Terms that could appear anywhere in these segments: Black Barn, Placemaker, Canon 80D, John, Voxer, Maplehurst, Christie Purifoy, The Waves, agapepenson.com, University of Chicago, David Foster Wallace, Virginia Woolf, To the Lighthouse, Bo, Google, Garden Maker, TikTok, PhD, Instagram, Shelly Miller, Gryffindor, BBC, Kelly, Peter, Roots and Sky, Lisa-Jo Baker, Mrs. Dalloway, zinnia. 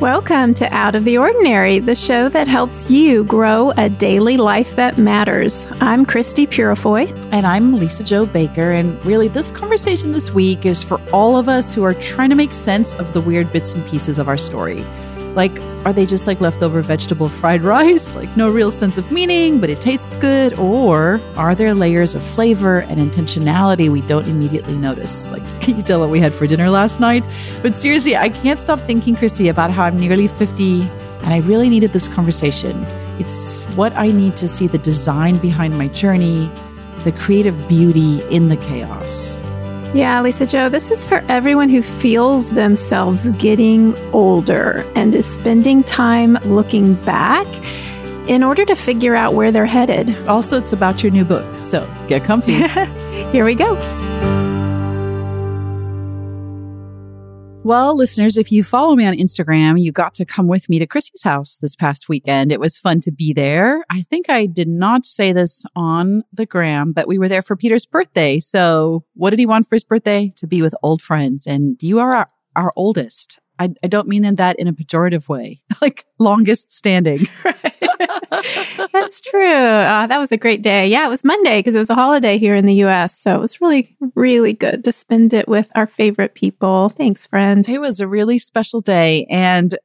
Welcome to Out of the Ordinary, the show that helps you grow a daily life that matters. I'm Christie Purifoy. And I'm Lisa-Jo Baker. And really, this conversation this week is for all of us who are trying to make sense of the weird bits and pieces of our story. Like, are they just like leftover vegetable fried rice? Like, no real sense of meaning, but it tastes good? Or are there layers of flavor and intentionality we don't immediately notice? Like, can you tell what we had for dinner last night? But seriously, I can't stop thinking, Christie, about how I'm nearly 50 and I really needed this conversation. It's what I need to see the design behind my journey, the creative beauty in the chaos. Yeah, Lisa-Jo, this is for everyone who feels themselves getting older and is spending time looking back in order to figure out where they're headed. Also, it's about your new book, so get comfy. Here we go. Well, listeners, if you follow me on Instagram, you got to come with me to Christie's house this past weekend. It was fun to be there. I think I did not say this on the gram, but we were there for Peter's birthday. So what did he want for his birthday? To be with old friends. And you are our oldest. I don't mean that in a pejorative way, like longest standing. Right. That's true. That was a great day. Yeah, it was Monday because it was a holiday here in the U.S. So it was really, really good to spend it with our favorite people. Thanks, friend. It was a really special day. And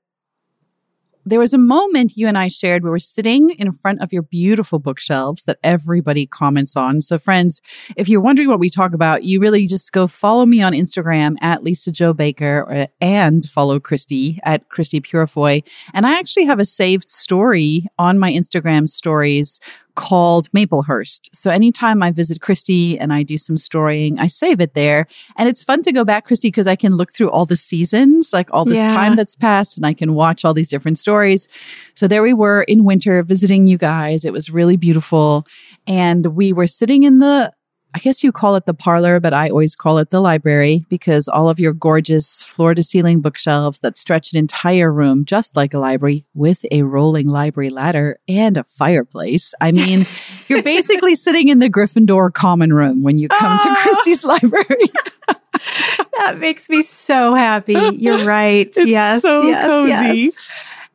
there was a moment you and I shared where we're sitting in front of your beautiful bookshelves that everybody comments on. So friends, if you're wondering what we talk about, you really just go follow me on Instagram at Lisa-Jo Baker and follow Christie at Christie Purifoy. And I actually have a saved story on my Instagram stories called Maplehurst. So anytime I visit Christie and I do some storying, I save it there. And it's fun to go back, Christie, because I can look through all the seasons, like all this time that's passed, and I can watch all these different stories. So there we were in winter visiting you guys. It was really beautiful. And we were sitting in the, I guess you call it the parlor, but I always call it the library, because all of your gorgeous floor-to-ceiling bookshelves that stretch an entire room just like a library with a rolling library ladder and a fireplace. I mean, you're basically sitting in the Gryffindor common room when you come to Christie's library. That makes me so happy. You're right. It's so cozy. Yes.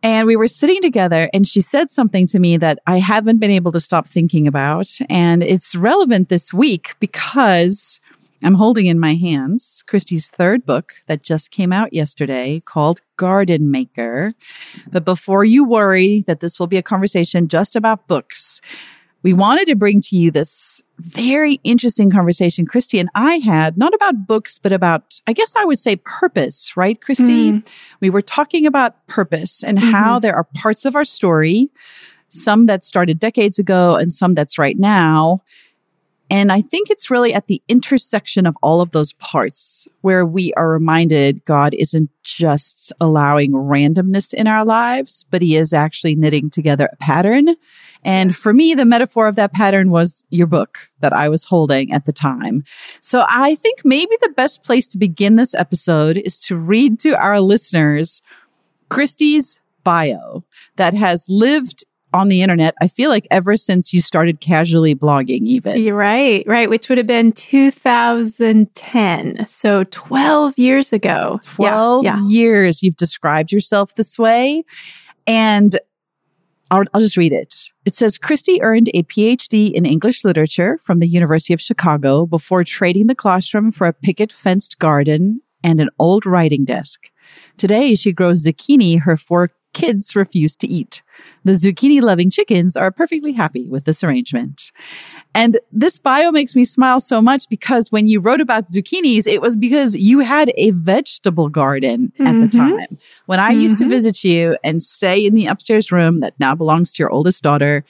And we were sitting together and she said something to me that I haven't been able to stop thinking about. And it's relevant this week because I'm holding in my hands Christie's third book that just came out yesterday called Garden Maker. But before you worry that this will be a conversation just about books, we wanted to bring to you this very interesting conversation Christie and I had, not about books, but about, I guess I would say purpose, right, Christie? We were talking about purpose and how there are parts of our story, some that started decades ago and some that's right now. And I think it's really at the intersection of all of those parts where we are reminded God isn't just allowing randomness in our lives, but he is actually knitting together a pattern. And for me, the metaphor of that pattern was your book that I was holding at the time. So I think maybe the best place to begin this episode is to read to our listeners Christie's bio that has lived on the internet, I feel like ever since you started casually blogging even. You're right, right, which would have been 2010. So 12 years ago. 12 years you've described yourself this way. And I'll just read it. It says, Christie earned a PhD in English literature from the University of Chicago before trading the classroom for a picket-fenced garden and an old writing desk. Today, she grows zucchini her four kids refuse to eat. The zucchini-loving chickens are perfectly happy with this arrangement. And this bio makes me smile so much because when you wrote about zucchinis, it was because you had a vegetable garden at the time. When I used to visit you and stay in the upstairs room that now belongs to your oldest daughter,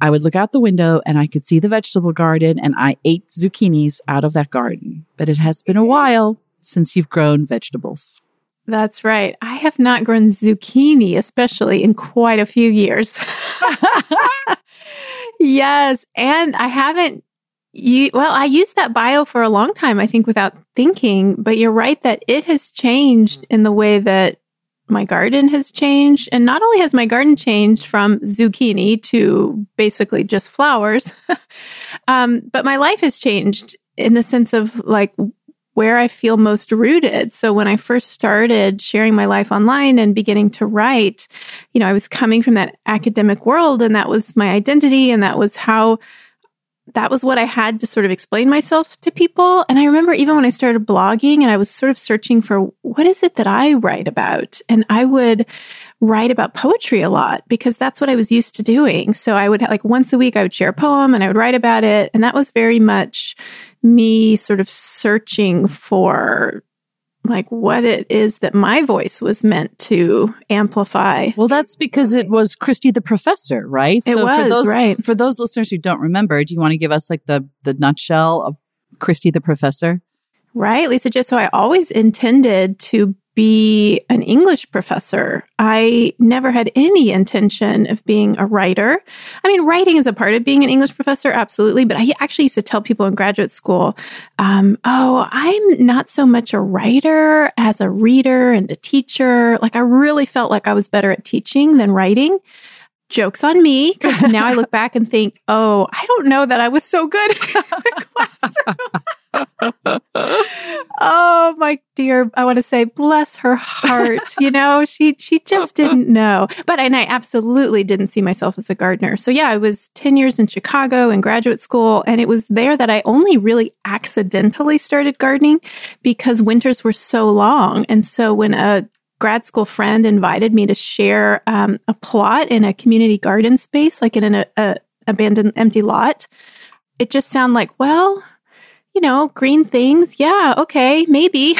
I would look out the window and I could see the vegetable garden and I ate zucchinis out of that garden. But it has been a while since you've grown vegetables. That's right. I have not grown zucchini, especially in quite a few years. Yes. And I haven't, I used that bio for a long time, I think, without thinking, but you're right that it has changed in the way that my garden has changed. And not only has my garden changed from zucchini to basically just flowers, but my life has changed in the sense of like, where I feel most rooted. So when I first started sharing my life online and beginning to write, you know, I was coming from that academic world, and that was my identity, and that was what I had to sort of explain myself to people. And I remember even when I started blogging and I was sort of searching for what is it that I write about? And I would write about poetry a lot because that's what I was used to doing. So I would like once a week, I would share a poem and I would write about it. And that was very much me sort of searching for like what it is that my voice was meant to amplify. Well, that's because it was Christie the Professor, right? It was, right. For those listeners who don't remember, do you want to give us like the nutshell of Christie the Professor? Right, Lisa-Jo. So I always intended to be an English professor. I never had any intention of being a writer. I mean, writing is a part of being an English professor, absolutely. But I actually used to tell people in graduate school, I'm not so much a writer as a reader and a teacher. Like, I really felt like I was better at teaching than writing. Joke's on me, because now I look back and think, oh, I don't know that I was so good in the classroom. Oh, my dear. I want to say, bless her heart. You know, she just didn't know. And I absolutely didn't see myself as a gardener. So yeah, I was 10 years in Chicago in graduate school. And it was there that I only really accidentally started gardening because winters were so long. And so when a grad school friend invited me to share a plot in a community garden space, like in an abandoned empty lot, it just sounded like, well, you know, green things. Yeah, okay, maybe.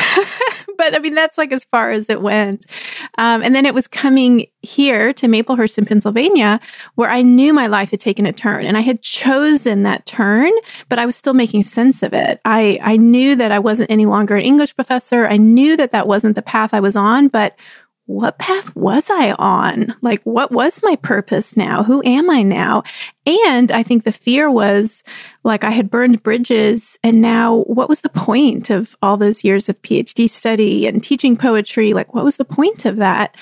But I mean, that's like as far as it went. And then it was coming here to Maplehurst in Pennsylvania where I knew my life had taken a turn. And I had chosen that turn, but I was still making sense of it. I knew that I wasn't any longer an English professor. I knew that that wasn't the path I was on, but what path was I on? Like, what was my purpose now? Who am I now? And I think the fear was like I had burned bridges. And now what was the point of all those years of PhD study and teaching poetry? Like, what was the point of that?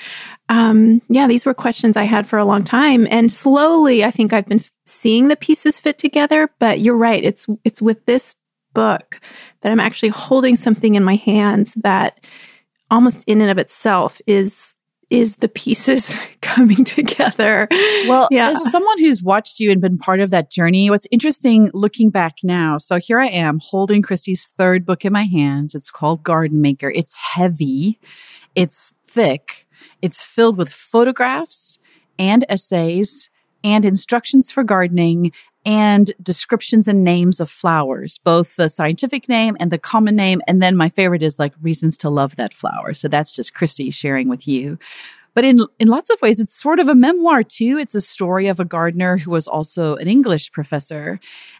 These were questions I had for a long time. And slowly, I think I've been seeing the pieces fit together. But you're right. It's with this book that I'm actually holding something in my hands that almost in and of itself is the pieces coming together. Well, yeah. As someone who's watched you and been part of that journey, what's interesting looking back now, so here I am holding Christie's third book in my hands. It's called Garden Maker. It's heavy. It's thick. It's filled with photographs and essays and instructions for gardening and descriptions and names of flowers, both the scientific name and the common name. And then my favorite is like reasons to love that flower. So that's just Christie sharing with you. But in lots of ways, it's sort of a memoir too. It's a story of a gardener who was also an English professor.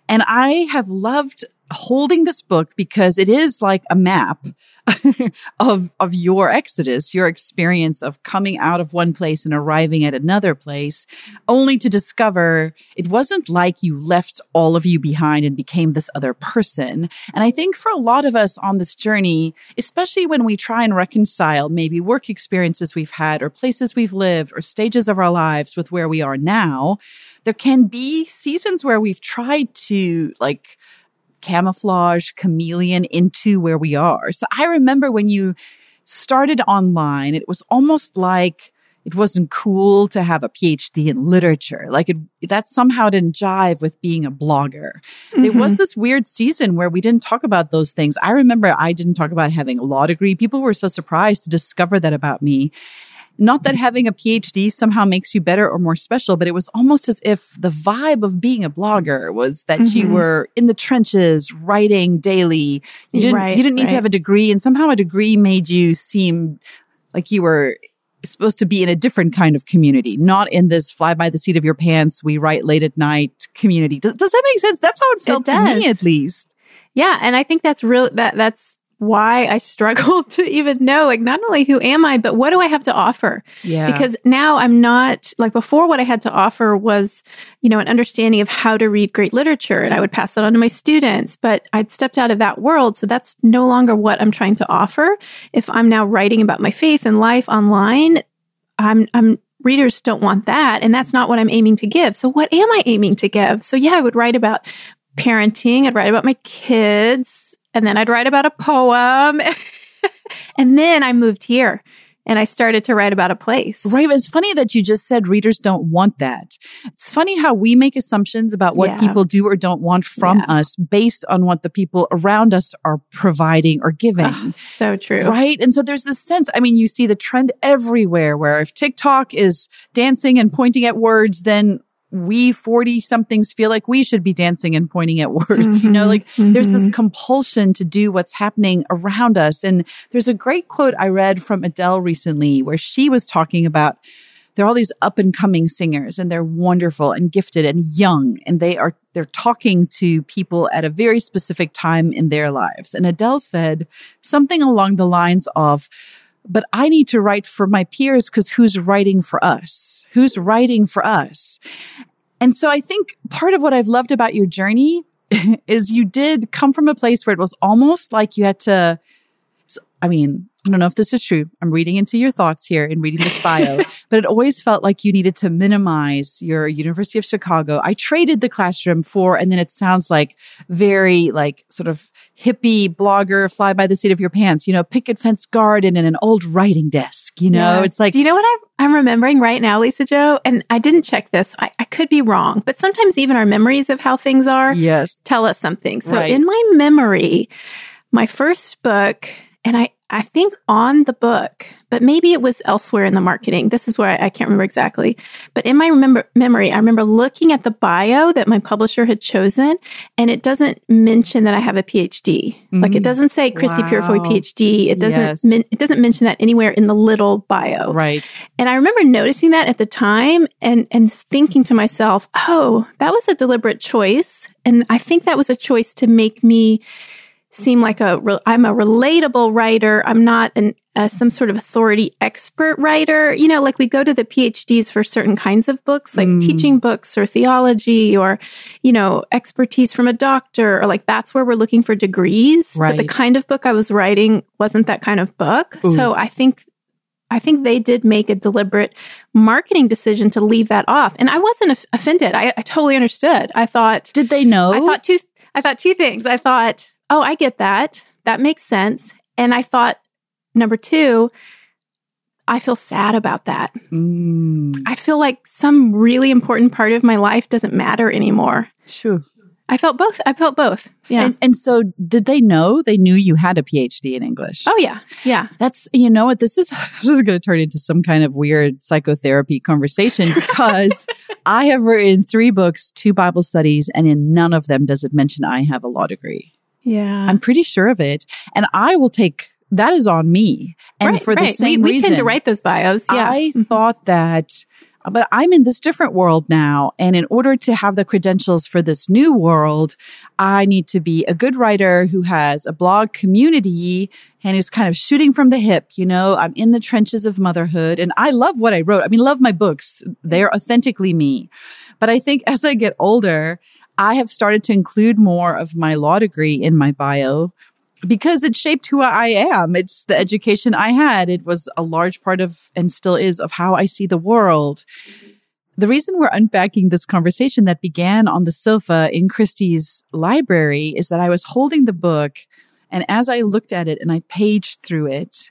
And I have loved holding this book because it is like a map of your exodus, your experience of coming out of one place and arriving at another place, only to discover it wasn't like you left all of you behind and became this other person. And I think for a lot of us on this journey, especially when we try and reconcile maybe work experiences we've had or places we've lived or stages of our lives with where we are now, there can be seasons where we've tried to like camouflage, chameleon into where we are. So I remember when you started online, it was almost like it wasn't cool to have a PhD in literature. Like that somehow didn't jive with being a blogger. Mm-hmm. There was this weird season where we didn't talk about those things. I remember I didn't talk about having a law degree. People were so surprised to discover that about me. Not that having a PhD somehow makes you better or more special, but it was almost as if the vibe of being a blogger was that you were in the trenches writing daily. You didn't need to have a degree, and somehow a degree made you seem like you were supposed to be in a different kind of community, not in this fly by the seat of your pants, we write late at night community. Does that make sense? That's how it felt to me, at least. Yeah, and I think that's real. That's why I struggled to even know, like, not only who am I, but what do I have to offer? Yeah. Because now I'm not, like before what I had to offer was, you know, an understanding of how to read great literature, and I would pass that on to my students, but I'd stepped out of that world. So that's no longer what I'm trying to offer. If I'm now writing about my faith and life online, readers don't want that. And that's not what I'm aiming to give. So what am I aiming to give? So yeah, I would write about parenting. I'd write about my kids. And then I'd write about a poem. And then I moved here and I started to write about a place. Right. It's funny that you just said readers don't want that. It's funny how we make assumptions about what people do or don't want from us based on what the people around us are providing or giving. Oh, so true. Right. And so there's this sense, I mean, you see the trend everywhere where if TikTok is dancing and pointing at words, then we 40-somethings feel like we should be dancing and pointing at words, you know, like there's this compulsion to do what's happening around us. And there's a great quote I read from Adele recently where she was talking about there are all these up-and-coming singers and they're wonderful and gifted and young and they're talking to people at a very specific time in their lives. And Adele said something along the lines of, but I need to write for my peers because who's writing for us? Who's writing for us? And so I think part of what I've loved about your journey is you did come from a place where it was almost like you had to, I mean, I don't know if this is true. I'm reading into your thoughts here in reading this bio, but it always felt like you needed to minimize your University of Chicago. I traded the classroom for, and then it sounds like very like sort of hippie blogger, fly by the seat of your pants, you know, picket fence garden and an old writing desk, you know, it's like. Do you know what I'm remembering right now, Lisa-Jo? And I didn't check this. I could be wrong, but sometimes even our memories of how things are tell us something. So in my memory, my first book, and I think on the book, but maybe it was elsewhere in the marketing. This is where I can't remember exactly. But in my memory, I remember looking at the bio that my publisher had chosen, and it doesn't mention that I have a PhD. Like it doesn't say Christie Purifoy PhD. It doesn't it doesn't mention that anywhere in the little bio. Right. And I remember noticing that at the time and thinking to myself, oh, that was a deliberate choice. And I think that was a choice to make me seem like I'm a relatable writer. I'm not some sort of authority expert writer. You know, like we go to the PhDs for certain kinds of books, like teaching books or theology or, you know, expertise from a doctor or like that's where we're looking for degrees. Right. But the kind of book I was writing wasn't that kind of book. Ooh. So I think they did make a deliberate marketing decision to leave that off. And I wasn't offended. I totally understood. I thought... Did they know? I thought two things. I thought... Oh, I get that. That makes sense. And I thought, number two, I feel sad about that. I feel like some really important part of my life doesn't matter anymore. Sure. I felt both. Yeah. And so did they know? They knew you had a PhD in English. Oh, yeah. Yeah. That's, you know what, this is going to turn into some kind of weird psychotherapy conversation because I have written 3 books, 2 Bible studies, and in none of them does it mention I have a law degree. Yeah. I'm pretty sure of it. And I will take, that is on me. And for the same we reason. We tend to write those bios. Yeah. I thought that, but I'm in this different world now. And in order to have the credentials for this new world, I need to be a good writer who has a blog community and who's kind of shooting from the hip. You know, I'm in the trenches of motherhood and I love what I wrote. I mean, love my books. They're authentically me. But I think as I get older, I have started to include more of my law degree in my bio because it shaped who I am. It's the education I had. It was a large part of, and still is, of how I see the world. The reason we're unpacking this conversation that began on the sofa in Christie's library is that I was holding the book, and as I looked at it and I paged through it,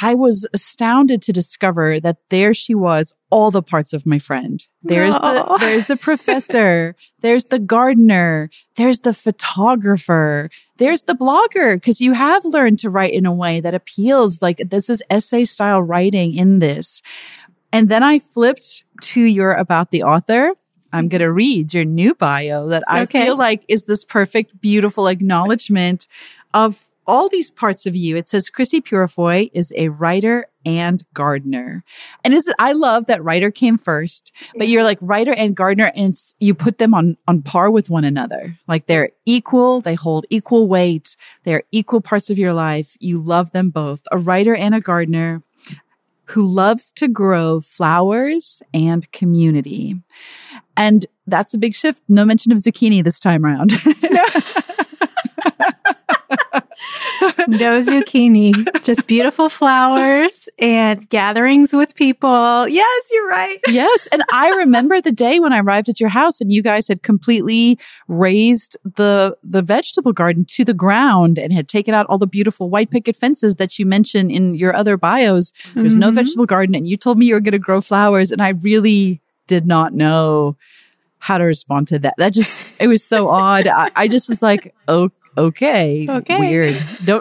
I was astounded to discover that there she was, all the parts of my friend. There's the professor, there's the gardener, there's the photographer, there's the blogger, because you have learned to write in a way that appeals, like this is essay style writing in this. And then I flipped to your about the author. I'm going to read your new bio that I feel like is this perfect, beautiful acknowledgement of all these parts of you. It says Christie Purifoy is a writer and gardener. And I love that writer came first, but you're like writer and gardener and you put them on par with one another. Like they're equal, they hold equal weight, they're equal parts of your life. You love them both. A writer and a gardener who loves to grow flowers and community. And that's a big shift. No mention of zucchini this time around. No zucchini, just beautiful flowers and gatherings with people. Yes, you're right. Yes. And I remember the day when I arrived at your house and you guys had completely raised the vegetable garden to the ground and had taken out all the beautiful white picket fences that you mentioned in your other bios. There's no vegetable garden. And you told me you were going to grow flowers. And I really did not know how to respond to that. That just, it was so odd. I just was like, okay, weird.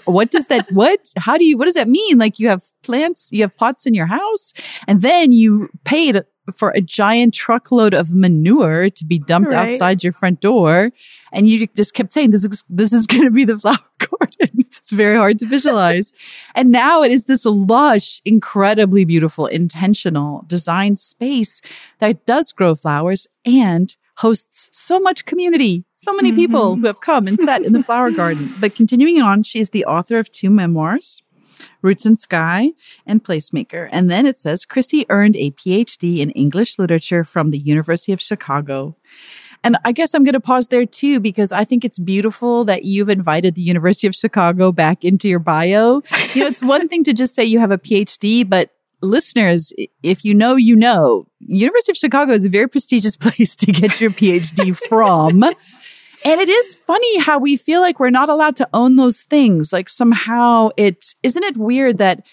What does that mean? Like you have plants, you have pots in your house, and then you paid for a giant truckload of manure to be dumped outside your front door. And you just kept saying, this is going to be the flower garden. It's very hard to visualize. And now it is this lush, incredibly beautiful, intentional designed space that does grow flowers and hosts so much community, so many people who have come and sat in the flower garden. But continuing on, she is the author of 2 memoirs, Roots and Sky and Placemaker. And then it says, Christie earned a PhD in English literature from the University of Chicago. And I guess I'm going to pause there too, because I think it's beautiful that you've invited the University of Chicago back into your bio. You know, it's one thing to just say you have a PhD, but listeners, if you know, you know, University of Chicago is a very prestigious place to get your PhD from. And it is funny how we feel like we're not allowed to own those things. Like somehow isn't it weird that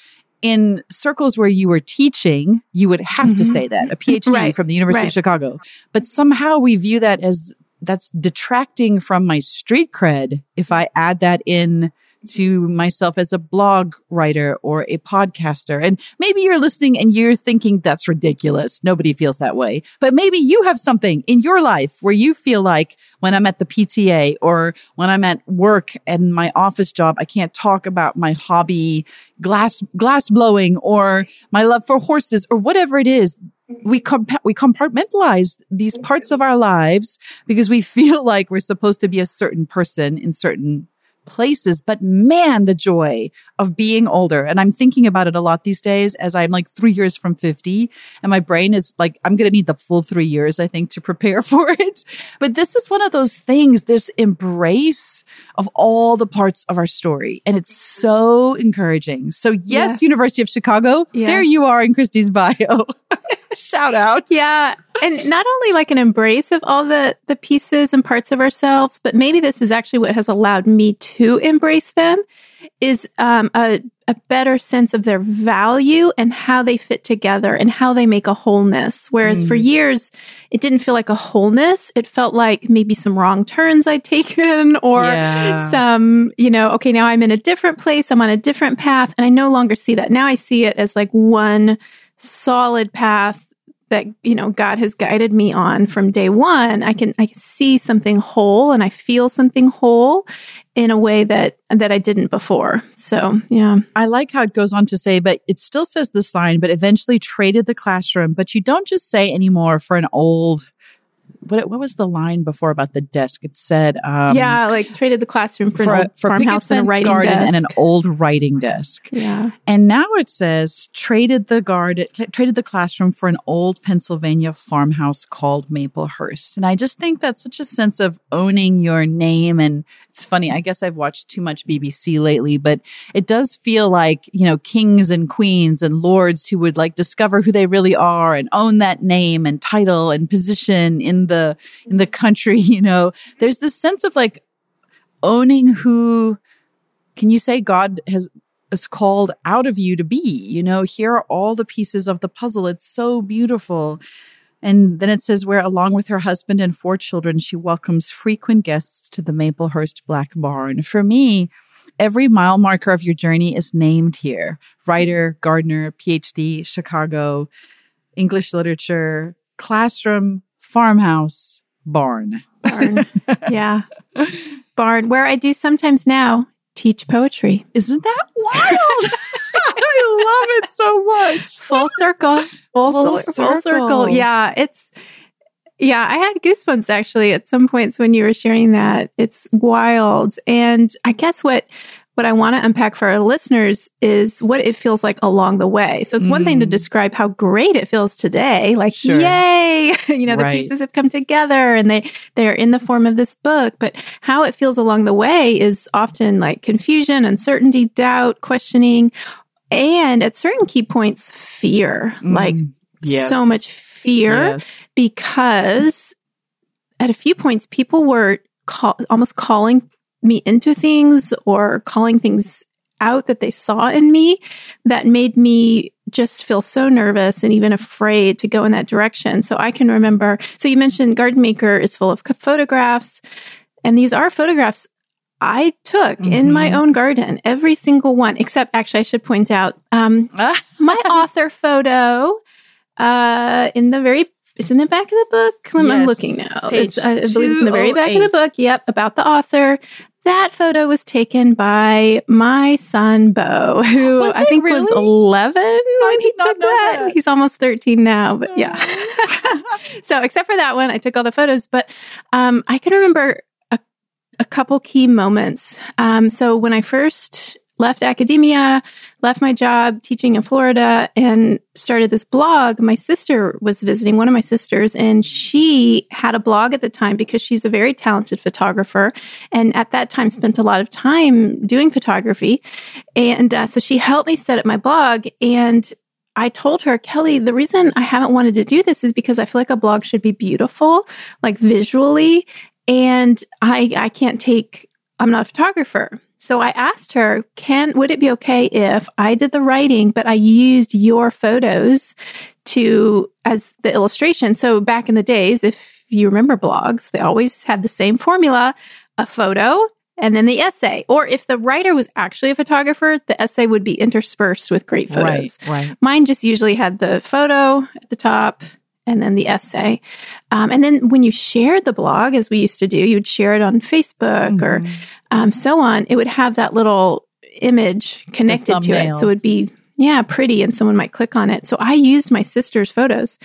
in circles where you were teaching, you would have to say that, a PhD from the University of Chicago. But somehow we view that as that's detracting from my street cred if I add that in to myself as a blog writer or a podcaster. And maybe you're listening and you're thinking that's ridiculous. Nobody feels that way. But maybe you have something in your life where you feel like when I'm at the PTA or when I'm at work and my office job, I can't talk about my hobby, glass blowing, or my love for horses, or whatever it is. We compartmentalize these parts of our lives because we feel like we're supposed to be a certain person in certain places, but man, the joy of being older. And I'm thinking about it a lot these days as I'm like 3 years from 50 and my brain is like, I'm going to need the full 3 years, I think, to prepare for it. But this is one of those things, this embrace of all the parts of our story. And it's so encouraging. So yes. University of Chicago, there you are in Christie's bio. Shout out. Yeah. And not only like an embrace of all the pieces and parts of ourselves, but maybe this is actually what has allowed me to embrace them is a better sense of their value and how they fit together and how they make a wholeness. Whereas for years, it didn't feel like a wholeness. It felt like maybe some wrong turns I'd taken or some, okay, now I'm in a different place. I'm on a different path. And I no longer see that. Now I see it as like one solid path that, God has guided me on from day one. I can see something whole and I feel something whole in a way that I didn't before. So, yeah. I like how it goes on to say, but it still says this line, but eventually traded the classroom. But you don't just say anymore for an old, what was the line before about the desk? It said, traded the classroom for farmhouse and a writing garden desk and an old writing desk. Yeah. And now it says traded the classroom for an old Pennsylvania farmhouse called Maplehurst. And I just think that's such a sense of owning your name. And it's funny, I guess I've watched too much BBC lately, but it does feel like, kings and queens and lords who would like discover who they really are and own that name and title and position in the country, there's this sense of like owning who, can you say God has called out of you to be, here are all the pieces of the puzzle. It's so beautiful. And then it says where along with her husband and 4 children, she welcomes frequent guests to the Maplehurst Black Barn. For me, every mile marker of your journey is named here. Writer, gardener, PhD, Chicago, English literature, classroom, farmhouse, barn. Yeah. Barn, where I do sometimes now teach poetry. Isn't that wild? I love it so much. Full circle. Full circle. Yeah. I had goosebumps actually at some points when you were sharing that. It's wild. And I guess what What I want to unpack for our listeners is what it feels like along the way. So it's one thing to describe how great it feels today, like, yay, the pieces have come together and they're in the form of this book. But how it feels along the way is often like confusion, uncertainty, doubt, questioning, and at certain key points, fear, so much fear because at a few points, people were almost calling me into things or calling things out that they saw in me that made me just feel so nervous and even afraid to go in that direction. So I can remember, so you mentioned Garden Maker is full of photographs, and these are photographs I took in my own garden, every single one, except actually I should point out my author photo it's in the back of the book. I'm looking now. Page it's, I believe it's in the very back of the book. Yep, about the author. That photo was taken by my son, Bo, who I think was 11 when he took that. He's almost 13 now, but So except for that one, I took all the photos. But I can remember a couple key moments. So when I first left academia, left my job teaching in Florida, and started this blog. My sister was visiting, one of my sisters, and she had a blog at the time because she's a very talented photographer, and at that time spent a lot of time doing photography. And so she helped me set up my blog, and I told her, Kelly, the reason I haven't wanted to do this is because I feel like a blog should be beautiful, like visually, and I can't take, I'm not a photographer. So I asked her, would it be okay if I did the writing, but I used your photos as the illustration? So back in the days, if you remember blogs, they always had the same formula, a photo and then the essay. Or if the writer was actually a photographer, the essay would be interspersed with great photos. Right. Mine just usually had the photo at the top and then the essay. And then when you shared the blog, as we used to do, you'd share it on Facebook or so on. It would have that little image connected to it. So it would be, pretty, and someone might click on it. So I used my sister's photos,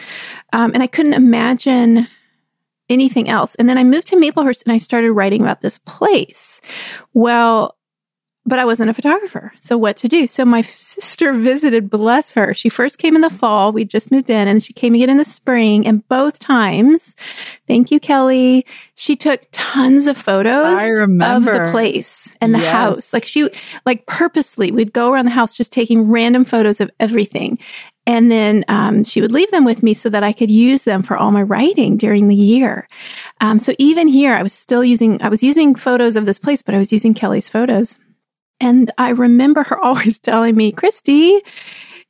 and I couldn't imagine anything else. And then I moved to Maplehurst, and I started writing about this place. Well, but I wasn't a photographer, so what to do? So my sister visited, bless her. She first came in the fall. We just moved in, and she came again in the spring. And both times, thank you, Kelly, she took tons of photos of the place and the house. Like she, purposely, we'd go around the house just taking random photos of everything. And then she would leave them with me so that I could use them for all my writing during the year. So even here, I was using photos of this place, but I was using Kelly's photos. And I remember her always telling me, Christie,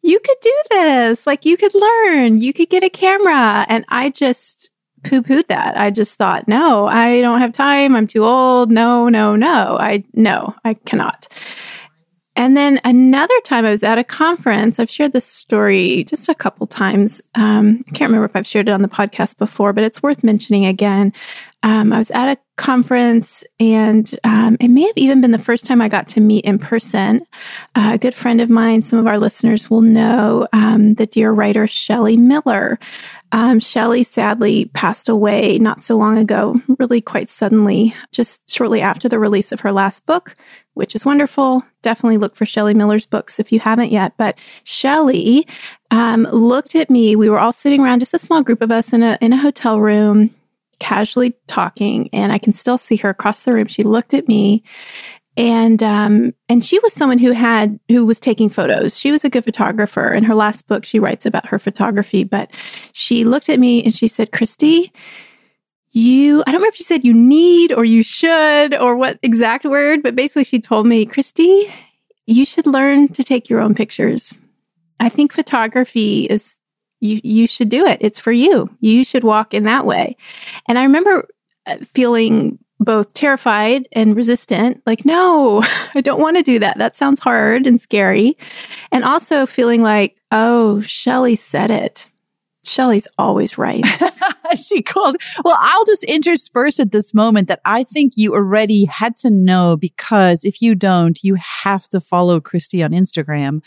you could do this. Like, you could learn. You could get a camera. And I just poo-pooed that. I just thought, no, I don't have time. I'm too old. No. I cannot. And then another time I was at a conference. I've shared this story just a couple times. I can't remember if I've shared it on the podcast before, but it's worth mentioning again. I was at a conference, and it may have even been the first time I got to meet in person. A good friend of mine, some of our listeners will know, the dear writer Shelly Miller. Shelly sadly passed away not so long ago, really quite suddenly, just shortly after the release of her last book, which is wonderful. Definitely look for Shelly Miller's books if you haven't yet. But Shelly looked at me. We were all sitting around, just a small group of us in a hotel room, casually talking, and I can still see her across the room. She looked at me, and she was someone who was taking photos. She was a good photographer. In her last book, she writes about her photography, but she looked at me and she said, Christie, I don't remember if she said you need or you should or what exact word, but basically she told me, Christie, you should learn to take your own pictures. I think photography is You should do it. It's for you. You should walk in that way. And I remember feeling both terrified and resistant, like, no, I don't want to do that. That sounds hard and scary. And also feeling like, oh, Shelly said it. Shelly's always right. She called. Well, I'll just intersperse at this moment that I think you already had to know, because if you don't, you have to follow Christie on Instagram.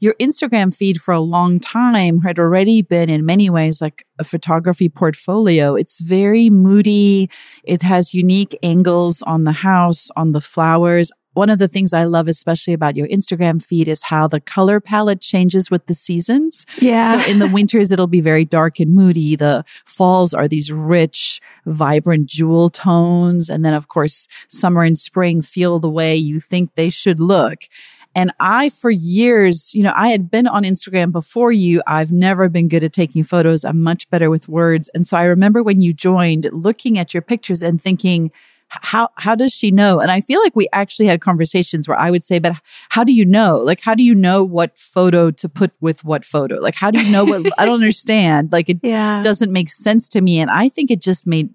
Your Instagram feed for a long time had already been in many ways like a photography portfolio. It's very moody. It has unique angles on the house, on the flowers. One of the things I love, especially about your Instagram feed, is how the color palette changes with the seasons. Yeah. So in the winters, it'll be very dark and moody. The falls are these rich, vibrant jewel tones. And then, of course, summer and spring feel the way you think they should look. And I, for years, I had been on Instagram before you. I've never been good at taking photos. I'm much better with words. And so I remember when you joined, looking at your pictures and thinking, How does she know? And I feel like we actually had conversations where I would say, but how do you know? Like, how do you know what photo to put with what photo? Like, how do you know what? I don't understand. Like, it doesn't make sense to me. And I think it just made,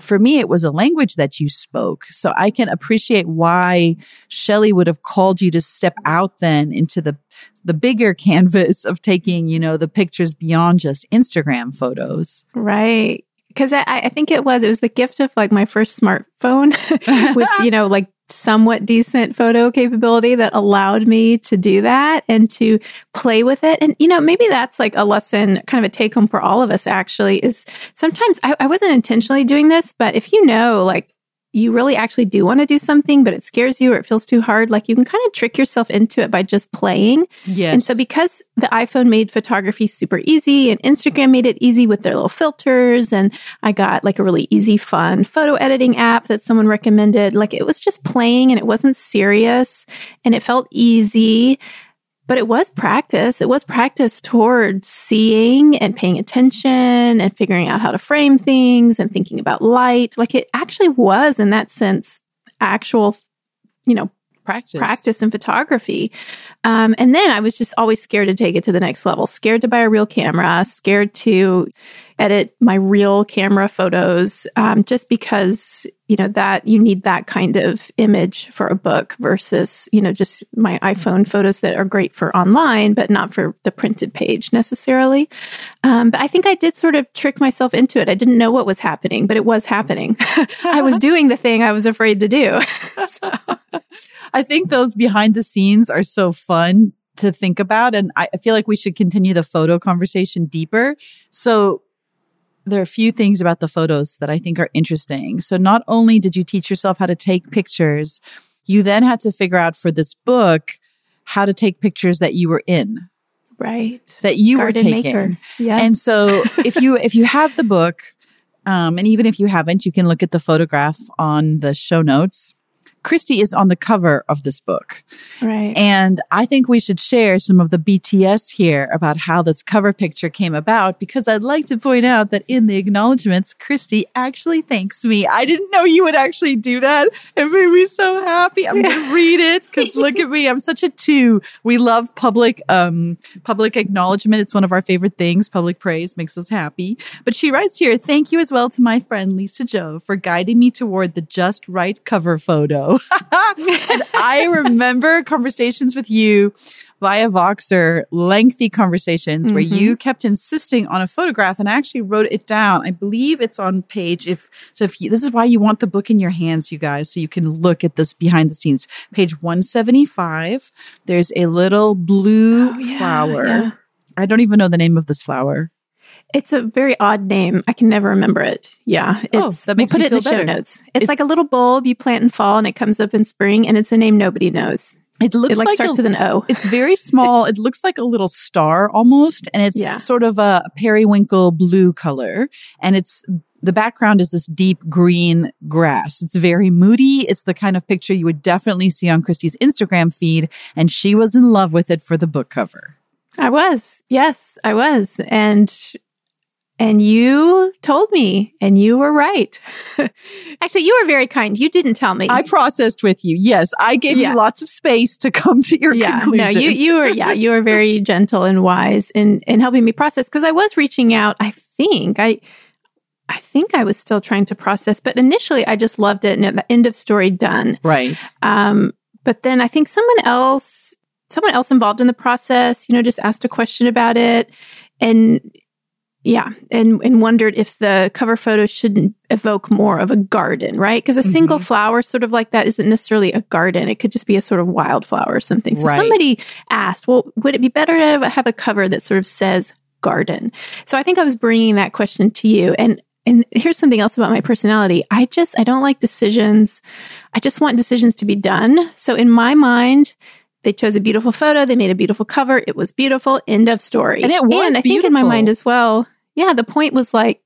for me, it was a language that you spoke. So I can appreciate why Shelly would have called you to step out then into the bigger canvas of taking, the pictures beyond just Instagram photos. Right. Because I think it was the gift of like my first smartphone with, like somewhat decent photo capability that allowed me to do that and to play with it. And, maybe that's like a lesson, kind of a take home for all of us actually, is sometimes I wasn't intentionally doing this, but if like you really actually do want to do something, but it scares you or it feels too hard, like you can kind of trick yourself into it by just playing. Yes. And so because the iPhone made photography super easy and Instagram made it easy with their little filters, and I got like a really easy, fun photo editing app that someone recommended, like it was just playing and it wasn't serious and it felt easy. But it was practice. It was practice towards seeing and paying attention and figuring out how to frame things and thinking about light. Like it actually was, in that sense, actual, practice in photography. And then I was just always scared to take it to the next level, scared to buy a real camera, scared to edit my real camera photos, just because, that you need that kind of image for a book versus, just my iPhone photos that are great for online, but not for the printed page necessarily. But I think I did sort of trick myself into it. I didn't know what was happening, but it was happening. I was doing the thing I was afraid to do. So. I think those behind the scenes are so fun to think about. And I feel like we should continue the photo conversation deeper. So there are a few things about the photos that I think are interesting. So not only did you teach yourself how to take pictures, you then had to figure out for this book how to take pictures that you were in. Right. That you Garden were taking. Maker. Yes. And so if you have the book, and even if you haven't, you can look at the photograph on the show notes. Christie is on the cover of this book. Right. And I think we should share some of the BTS here about how this cover picture came about, because I'd like to point out that in the acknowledgments, Christie actually thanks me. I didn't know you would actually do that. It made me so happy. I'm going to read it because look at me. I'm such a two. We love public acknowledgement. It's one of our favorite things. Public praise makes us happy. But she writes here, thank you as well to my friend Lisa-Jo for guiding me toward the just right cover photo. And I remember conversations with you via Voxer, lengthy conversations where you kept insisting on a photograph, and I actually wrote it down. I believe it's on page. This is why you want the book in your hands, you guys, so you can look at this behind the scenes. Page 175, there's a little blue flower. Yeah. I don't even know the name of this flower. It's a very odd name. I can never remember it. Yeah. That makes me feel better. We'll put it in the show notes. It's like a little bulb you plant in fall and it comes up in spring, and it's a name nobody knows. It starts with an O. It's very small. It looks like a little star almost, and it's sort of a periwinkle blue color, and it's the background is this deep green grass. It's very moody. It's the kind of picture you would definitely see on Christie's Instagram feed, and she was in love with it for the book cover. I was. Yes, I was. And you told me, and you were right. Actually, you were very kind. You didn't tell me. I processed with you. Yes, I gave you lots of space to come to your conclusion. No, you were very gentle and wise in helping me process, because I was reaching out. I think I was still trying to process, but initially I just loved it. And the end of story done. Right. But then I think someone else involved in the process, just asked a question about it, and. Yeah, and wondered if the cover photo shouldn't evoke more of a garden, right? Because a single flower sort of like that isn't necessarily a garden. It could just be a sort of wildflower or something. So somebody asked, well, would it be better to have a cover that sort of says garden? So I think I was bringing that question to you. And And here's something else about my personality. I don't like decisions. I just want decisions to be done. So in my mind, they chose a beautiful photo. They made a beautiful cover. It was beautiful. End of story. And it was beautiful. And I think in my mind as well, yeah, the point was like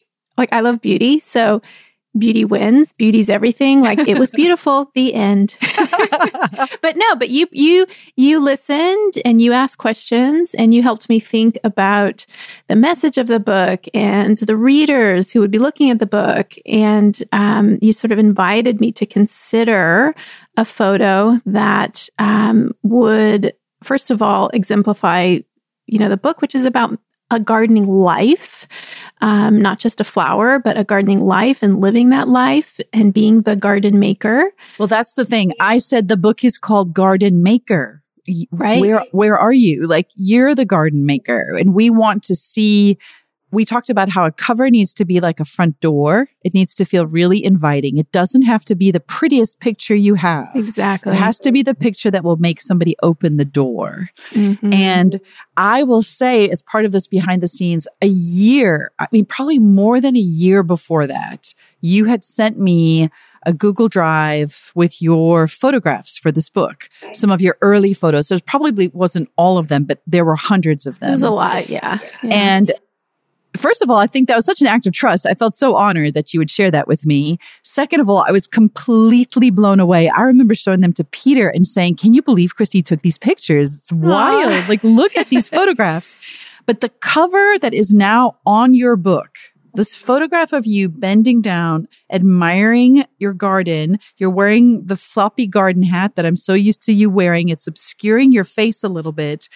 I love beauty. So beauty wins. Beauty's everything. Like it was beautiful. The end. But no, but you listened and you asked questions and you helped me think about the message of the book and the readers who would be looking at the book. And you sort of invited me to consider a photo that would, first of all, exemplify, the book, which is about a gardening life, not just a flower, but a gardening life and living that life and being the garden maker. Well, that's the thing. I said the book is called Garden Maker, right? Where are you? Like, you're the garden maker. And we want to see, we talked about how a cover needs to be like a front door. It needs to feel really inviting. It doesn't have to be the prettiest picture you have. Exactly. It has to be the picture that will make somebody open the door. Mm-hmm. And I will say, as part of this behind the scenes, probably more than a year before that, you had sent me a Google Drive with your photographs for this book, some of your early photos. So it probably wasn't all of them, but there were hundreds of them. It was a lot, yeah. And first of all, I think that was such an act of trust. I felt so honored that you would share that with me. Second of all, I was completely blown away. I remember showing them to Peter and saying, "Can you believe Christie took these pictures? It's wild. Aww. Like, look at these photographs." But the cover that is now on your book, this photograph of you bending down, admiring your garden. You're wearing the floppy garden hat that I'm so used to you wearing. It's obscuring your face a little bit.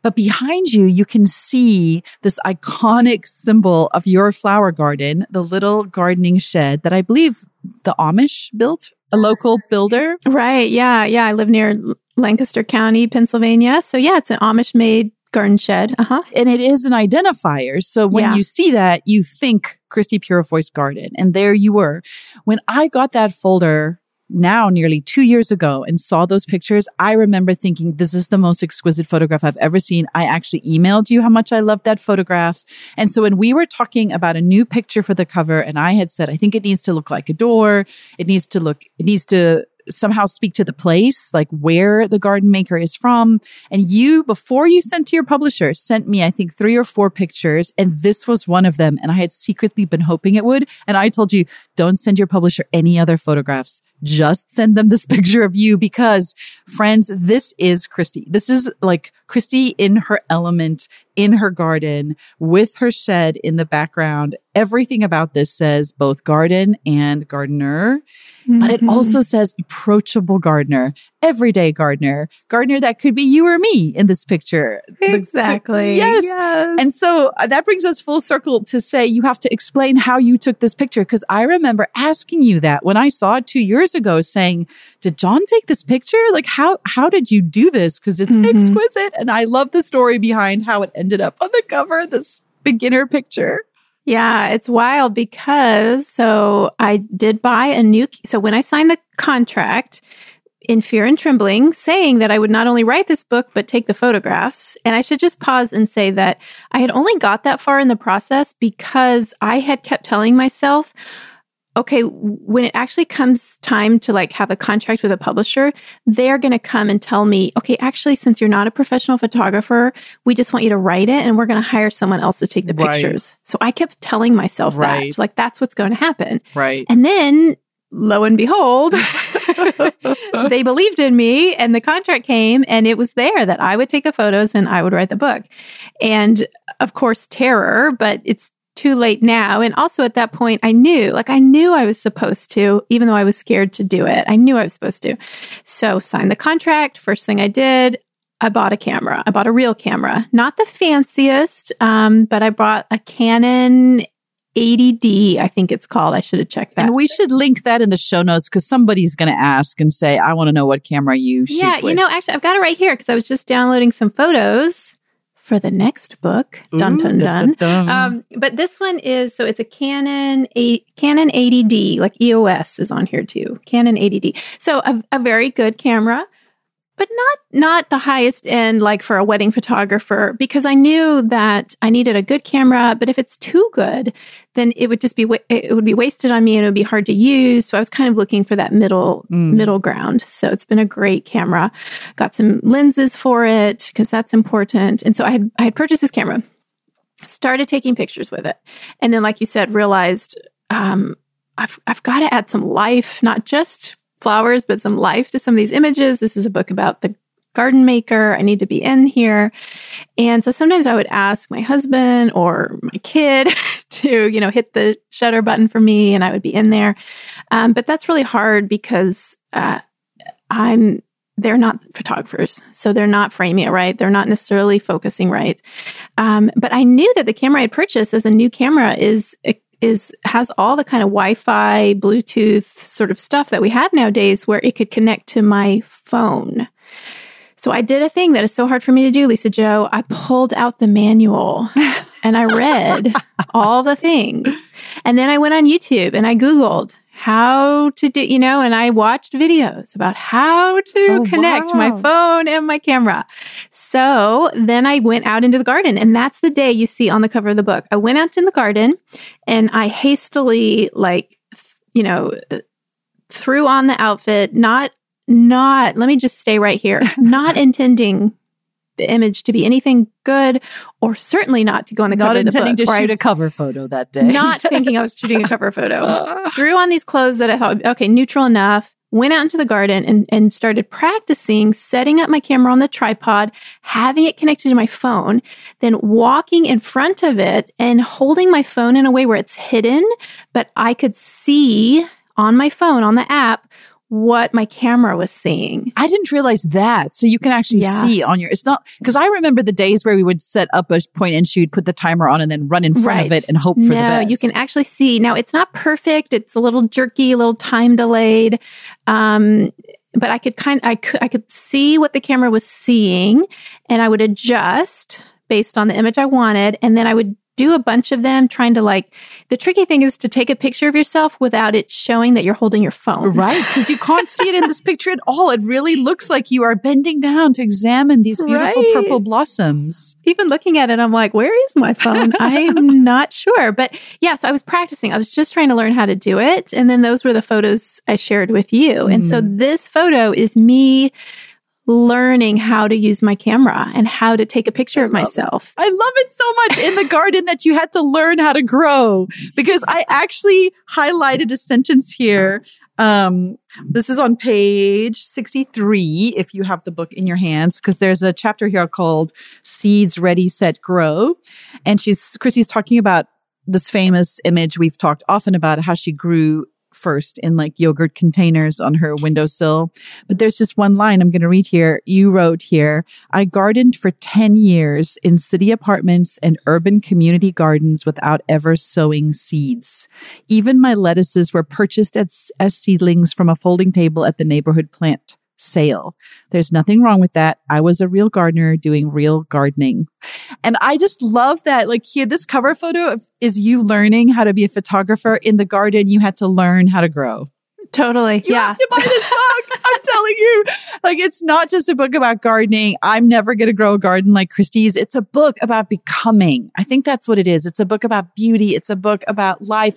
But behind you, you can see this iconic symbol of your flower garden, the little gardening shed that I believe the Amish built, a local builder. Right. Yeah. I live near Lancaster County, Pennsylvania. So yeah, it's an Amish-made garden shed. And it is an identifier. So when you see that, you think Christie Purifoy's garden. And there you were. When I got that folder now nearly 2 years ago and saw those pictures, I remember thinking, this is the most exquisite photograph I've ever seen. I actually emailed you how much I loved that photograph. And so when we were talking about a new picture for the cover, and I had said, I think it needs to look like a door. It needs to somehow speak to the place, like where the garden maker is from. And you, before you sent to your publisher, sent me, I think, 3 or 4 pictures. And this was one of them. And I had secretly been hoping it would. And I told you, don't send your publisher any other photographs. Just send them this picture of you because, friends, this is Christie. This is like Christie in her element, in her garden, with her shed in the background. Everything about this says both garden and gardener, but it also says approachable gardener, everyday gardener that could be you or me in this picture. Exactly. Yes. And so that brings us full circle to say you have to explain how you took this picture, because I remember asking you that when I saw it 2 years ago, saying, did John take this picture? Like, how did you do this? Because it's exquisite. And I love the story behind how it ended up on the cover, this beginner picture. Yeah, it's wild because, so I did buy a new, so when I signed the contract, in fear and trembling, saying that I would not only write this book, but take the photographs. And I should just pause and say that I had only got that far in the process because I had kept telling myself, okay, when it actually comes time to like have a contract with a publisher, they're going to come and tell me, okay, actually, since you're not a professional photographer, we just want you to write it and we're going to hire someone else to take the pictures. So I kept telling myself that, like, that's what's going to happen. Right. And then lo and behold, they believed in me and the contract came and it was there that I would take the photos and I would write the book. And of course, terror, but it's too late now. And also at that point, I knew I was supposed to, even though I was scared to do it, I knew I was supposed to. So signed the contract. First thing I did, I bought a camera. I bought a real camera, not the fanciest, but I bought a Canon 80D, I think it's called. I should have checked that. And we should link that in the show notes because somebody's going to ask and say, I want to know what camera you shoot with. Actually, I've got it right here because I was just downloading some photos for the next book. Dun, dun, dun. But this one is, so it's a Canon 80D, like EOS is on here too. Canon 80D. So a very good camera. but not the highest end, like for a wedding photographer, because I knew that I needed a good camera, but if it's too good, then it would just be, it would be wasted on me and it would be hard to use. So I was kind of looking for that middle ground. So it's been a great camera. Got some lenses for it because that's important. And so I had purchased this camera, started taking pictures with it. And then, like you said, realized, I've got to add some life, not just flowers, but some life to some of these images. This is a book about the Garden Maker. I need to be in here. And so sometimes I would ask my husband or my kid to, hit the shutter button for me, and I would be in there. But that's really hard because they're not photographers, so they're not framing it right. They're not necessarily focusing right. But I knew that the camera I had purchased as a new camera has all the kind of Wi-Fi, Bluetooth sort of stuff that we have nowadays, where it could connect to my phone. So I did a thing that is so hard for me to do, Lisa-Jo. I pulled out the manual and I read all the things. And then I went on YouTube and I Googled how to do, and I watched videos about how to connect my phone and my camera. So then I went out into the garden, and that's the day you see on the cover of the book. I went out in the garden and I hastily, threw on the outfit, not, let me just stay right here, not intending the image to be anything good, or certainly not to go on the cover of the book. Not intending to shoot a cover photo that day. Not thinking I was shooting a cover photo. Threw on these clothes that I thought, okay, neutral enough. Went out into the garden and started practicing setting up my camera on the tripod, having it connected to my phone, then walking in front of it and holding my phone in a way where it's hidden, but I could see on my phone, on the app, what my camera was seeing. I didn't realize that. So you can actually see on your, it's not, because I remember the days where we would set up a point and shoot, put the timer on, and then run in front of it and hope for the best. No, you can actually see. Now, it's not perfect. It's a little jerky, a little time delayed. But I could I could see what the camera was seeing, and I would adjust based on the image I wanted. And then I would do a bunch of them, trying to the tricky thing is to take a picture of yourself without it showing that you're holding your phone. Right. Because you can't see it in this picture at all. It really looks like you are bending down to examine these beautiful purple blossoms. Even looking at it, I'm like, where is my phone? I'm not sure. But so I was practicing. I was just trying to learn how to do it. And then those were the photos I shared with you. And so this photo is me learning how to use my camera and how to take a picture of myself. I love it so much in the garden that you had to learn how to grow, because I actually highlighted a sentence here. This is on page 63, if you have the book in your hands, because there's a chapter here called Seeds Ready, Set, Grow. And Christie's talking about this famous image we've talked often about, how she grew first in yogurt containers on her windowsill. But there's just one line I'm going to read here. You wrote here, I gardened for 10 years in city apartments and urban community gardens without ever sowing seeds. Even my lettuces were purchased as seedlings from a folding table at the neighborhood plant sale. There's nothing wrong with that. I was a real gardener doing real gardening. And I just love that. Here, this cover photo is you learning how to be a photographer. In the garden, you had to learn how to grow. Totally. You have to buy this book. I'm telling you. It's not just a book about gardening. I'm never going to grow a garden like Christie's. It's a book about becoming. I think that's what it is. It's a book about beauty. It's a book about life.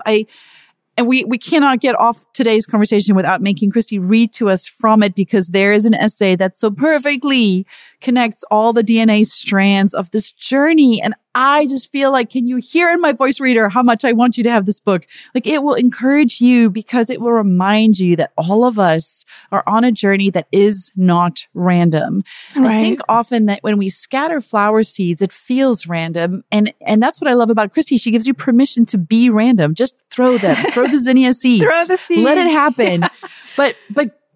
And we cannot get off today's conversation without making Christie read to us from it, because there is an essay that so perfectly connects all the DNA strands of this journey. And I just feel can you hear in my voice reader how much I want you to have this book? It will encourage you, because it will remind you that all of us are on a journey that is not random. Right. I think often that when we scatter flower seeds, it feels random. And that's what I love about Christie. She gives you permission to be random. Just throw them. Throw the zinnia seeds. Throw the seeds. Let it happen. But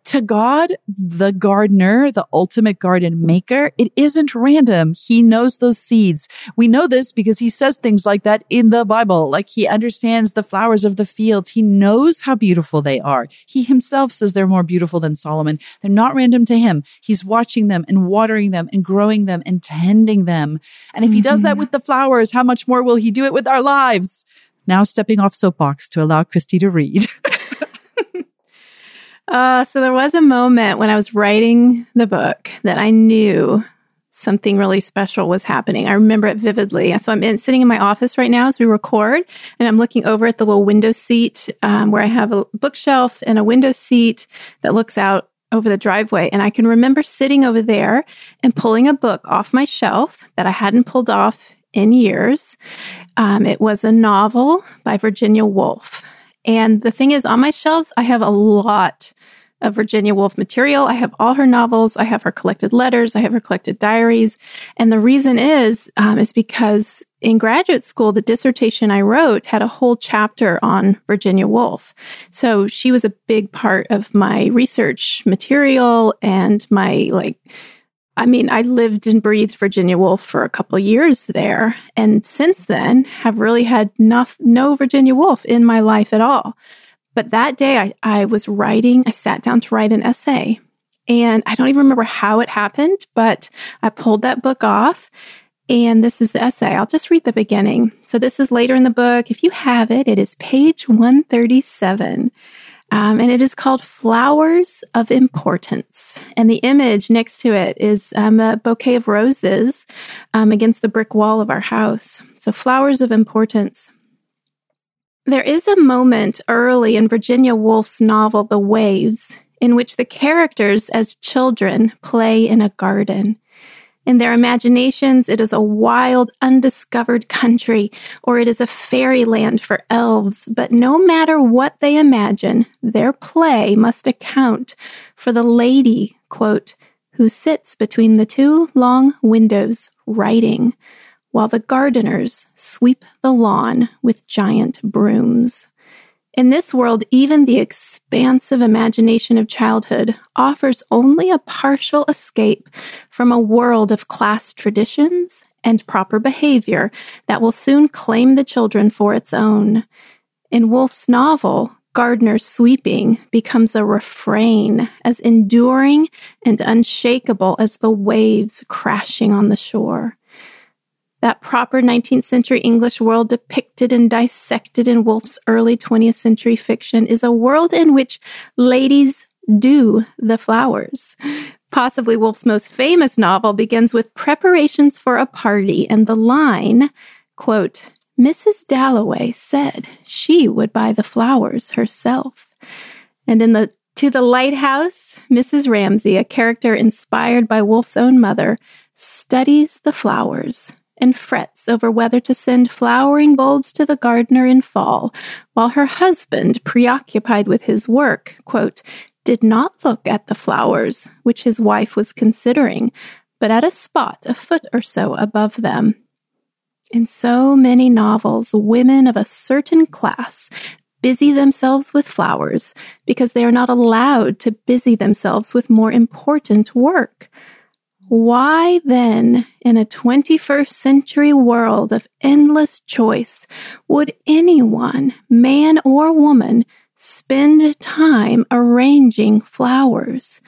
to God, the gardener, the ultimate garden maker, it isn't random. He knows those seeds. We know this because he says things like that in the Bible. He understands the flowers of the fields. He knows how beautiful they are. He himself says they're more beautiful than Solomon. They're not random to him. He's watching them and watering them and growing them and tending them. And if he does that with the flowers, how much more will he do it with our lives? Now stepping off soapbox to allow Christie to read. So there was a moment when I was writing the book that I knew something really special was happening. I remember it vividly. So I'm sitting in my office right now as we record, and I'm looking over at the little window seat where I have a bookshelf and a window seat that looks out over the driveway. And I can remember sitting over there and pulling a book off my shelf that I hadn't pulled off in years. It was a novel by Virginia Woolf. And the thing is, on my shelves, I have a lot of Virginia Woolf material. I have all her novels. I have her collected letters. I have her collected diaries. And the reason is because in graduate school, the dissertation I wrote had a whole chapter on Virginia Woolf. So she was a big part of my research material and my, I lived and breathed Virginia Woolf for a couple years there. And since then, have really had no Virginia Woolf in my life at all. But that day I was writing, I sat down to write an essay, and I don't even remember how it happened, but I pulled that book off, and this is the essay. I'll just read the beginning. So this is later in the book. If you have it, it is page 137, and it is called Flowers of Importance. And the image next to it is a bouquet of roses against the brick wall of our house. So Flowers of Importance. There is a moment early in Virginia Woolf's novel, The Waves, in which the characters as children play in a garden. In their imaginations, it is a wild, undiscovered country, or it is a fairyland for elves. But no matter what they imagine, their play must account for the lady, quote, who sits between the two long windows writing, while the gardeners sweep the lawn with giant brooms. In this world, even the expansive imagination of childhood offers only a partial escape from a world of class traditions and proper behavior that will soon claim the children for its own. In Woolf's novel, gardener's sweeping becomes a refrain as enduring and unshakable as the waves crashing on the shore. That proper 19th century English world depicted and dissected in Woolf's early 20th century fiction is a world in which ladies do the flowers. Possibly Woolf's most famous novel begins with preparations for a party and the line, quote, Mrs. Dalloway said she would buy the flowers herself. And in the To the Lighthouse, Mrs. Ramsey, a character inspired by Woolf's own mother, studies the flowers and frets over whether to send flowering bulbs to the gardener in fall, while her husband, preoccupied with his work, quote, did not look at the flowers, which his wife was considering, but at a spot a foot or so above them. In so many novels, women of a certain class busy themselves with flowers because they are not allowed to busy themselves with more important work. Why then, in a 21st century world of endless choice, would anyone, man or woman, spend time arranging flowers?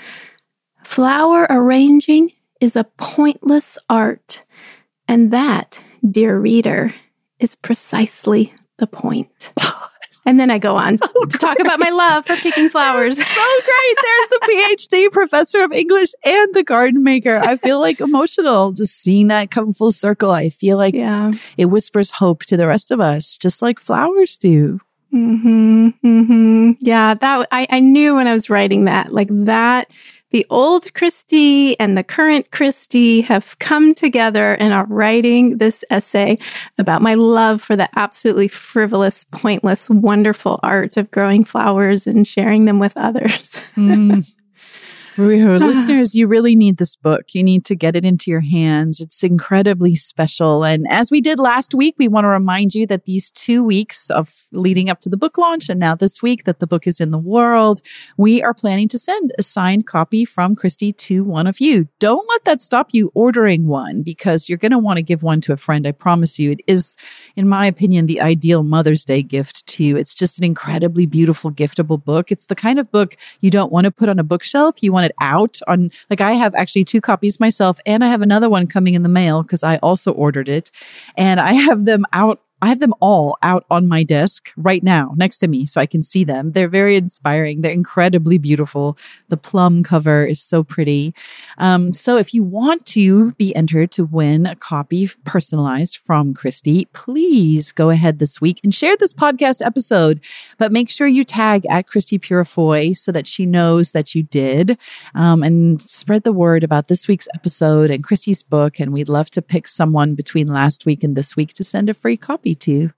Flower arranging is a pointless art, and that, dear reader, is precisely the point. And then I go on to talk about my love for picking flowers. So great. There's the PhD professor of English and the garden maker. I feel like emotional just seeing that come full circle. I feel like it whispers hope to the rest of us, just like flowers do. Mm-hmm. Mm-hmm. Yeah, that I knew when I was writing that, like that the old Christie and the current Christie have come together and are writing this essay about my love for the absolutely frivolous, pointless, wonderful art of growing flowers and sharing them with others. Listeners, you really need this book. You need to get it into your hands. It's incredibly special. And as we did last week, we want to remind you that these 2 weeks of leading up to the book launch and now this week that the book is in the world, we are planning to send a signed copy from Christie to one of you. Don't let that stop you ordering one because you're going to want to give one to a friend. I promise you. It is, in my opinion, the ideal Mother's Day gift too. It's just an incredibly beautiful, giftable book. It's the kind of book you don't want to put on a bookshelf. You want to out on, like, I have actually 2 copies myself, and I have another one coming in the mail because I also ordered it, and I have them out I have them all out on my desk right now next to me so I can see them. They're very inspiring. They're incredibly beautiful. The plum cover is so pretty. So if you want to be entered to win a copy personalized from Christie, please go ahead this week and share this podcast episode, but make sure you tag at Christie Purifoy so that she knows that you did, and spread the word about this week's episode and Christie's book. And we'd love to pick someone between last week and this week to send a free copy to.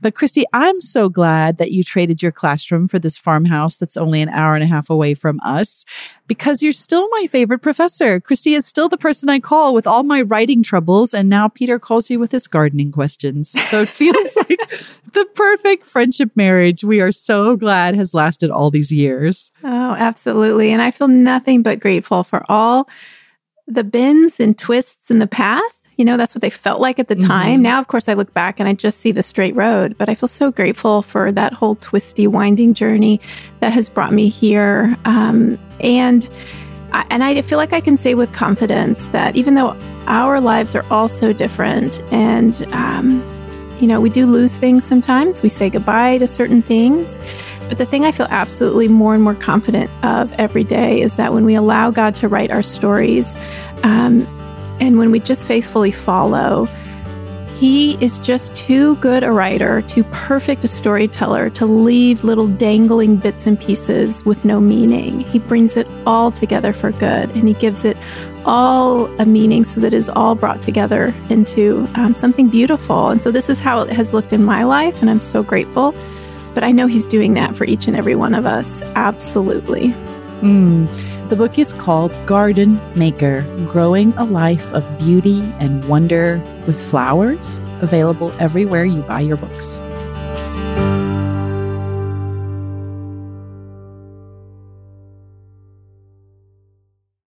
But Christie, I'm so glad that you traded your classroom for this farmhouse that's only an hour and a half away from us, because you're still my favorite professor. Christie is still the person I call with all my writing troubles, and now Peter calls you with his gardening questions. So it feels like the perfect friendship marriage we are so glad has lasted all these years. Oh, absolutely. And I feel nothing but grateful for all the bends and twists in the path. You know, that's what they felt like at the time. Mm-hmm. Now, of course, I look back and I just see the straight road, but I feel so grateful for that whole twisty, winding journey that has brought me here. And I feel like I can say with confidence that even though our lives are all so different and, you know, we do lose things sometimes, we say goodbye to certain things. But the thing I feel absolutely more and more confident of every day is that when we allow God to write our stories, and when we just faithfully follow, he is just too good a writer, too perfect a storyteller to leave little dangling bits and pieces with no meaning. He brings it all together for good, and he gives it all a meaning so that it is all brought together into something beautiful. And so this is how it has looked in my life, and I'm so grateful. But I know he's doing that for each and every one of us. Absolutely. The book is called Garden Maker, Growing a Life of Beauty and Wonder with Flowers, available everywhere you buy your books.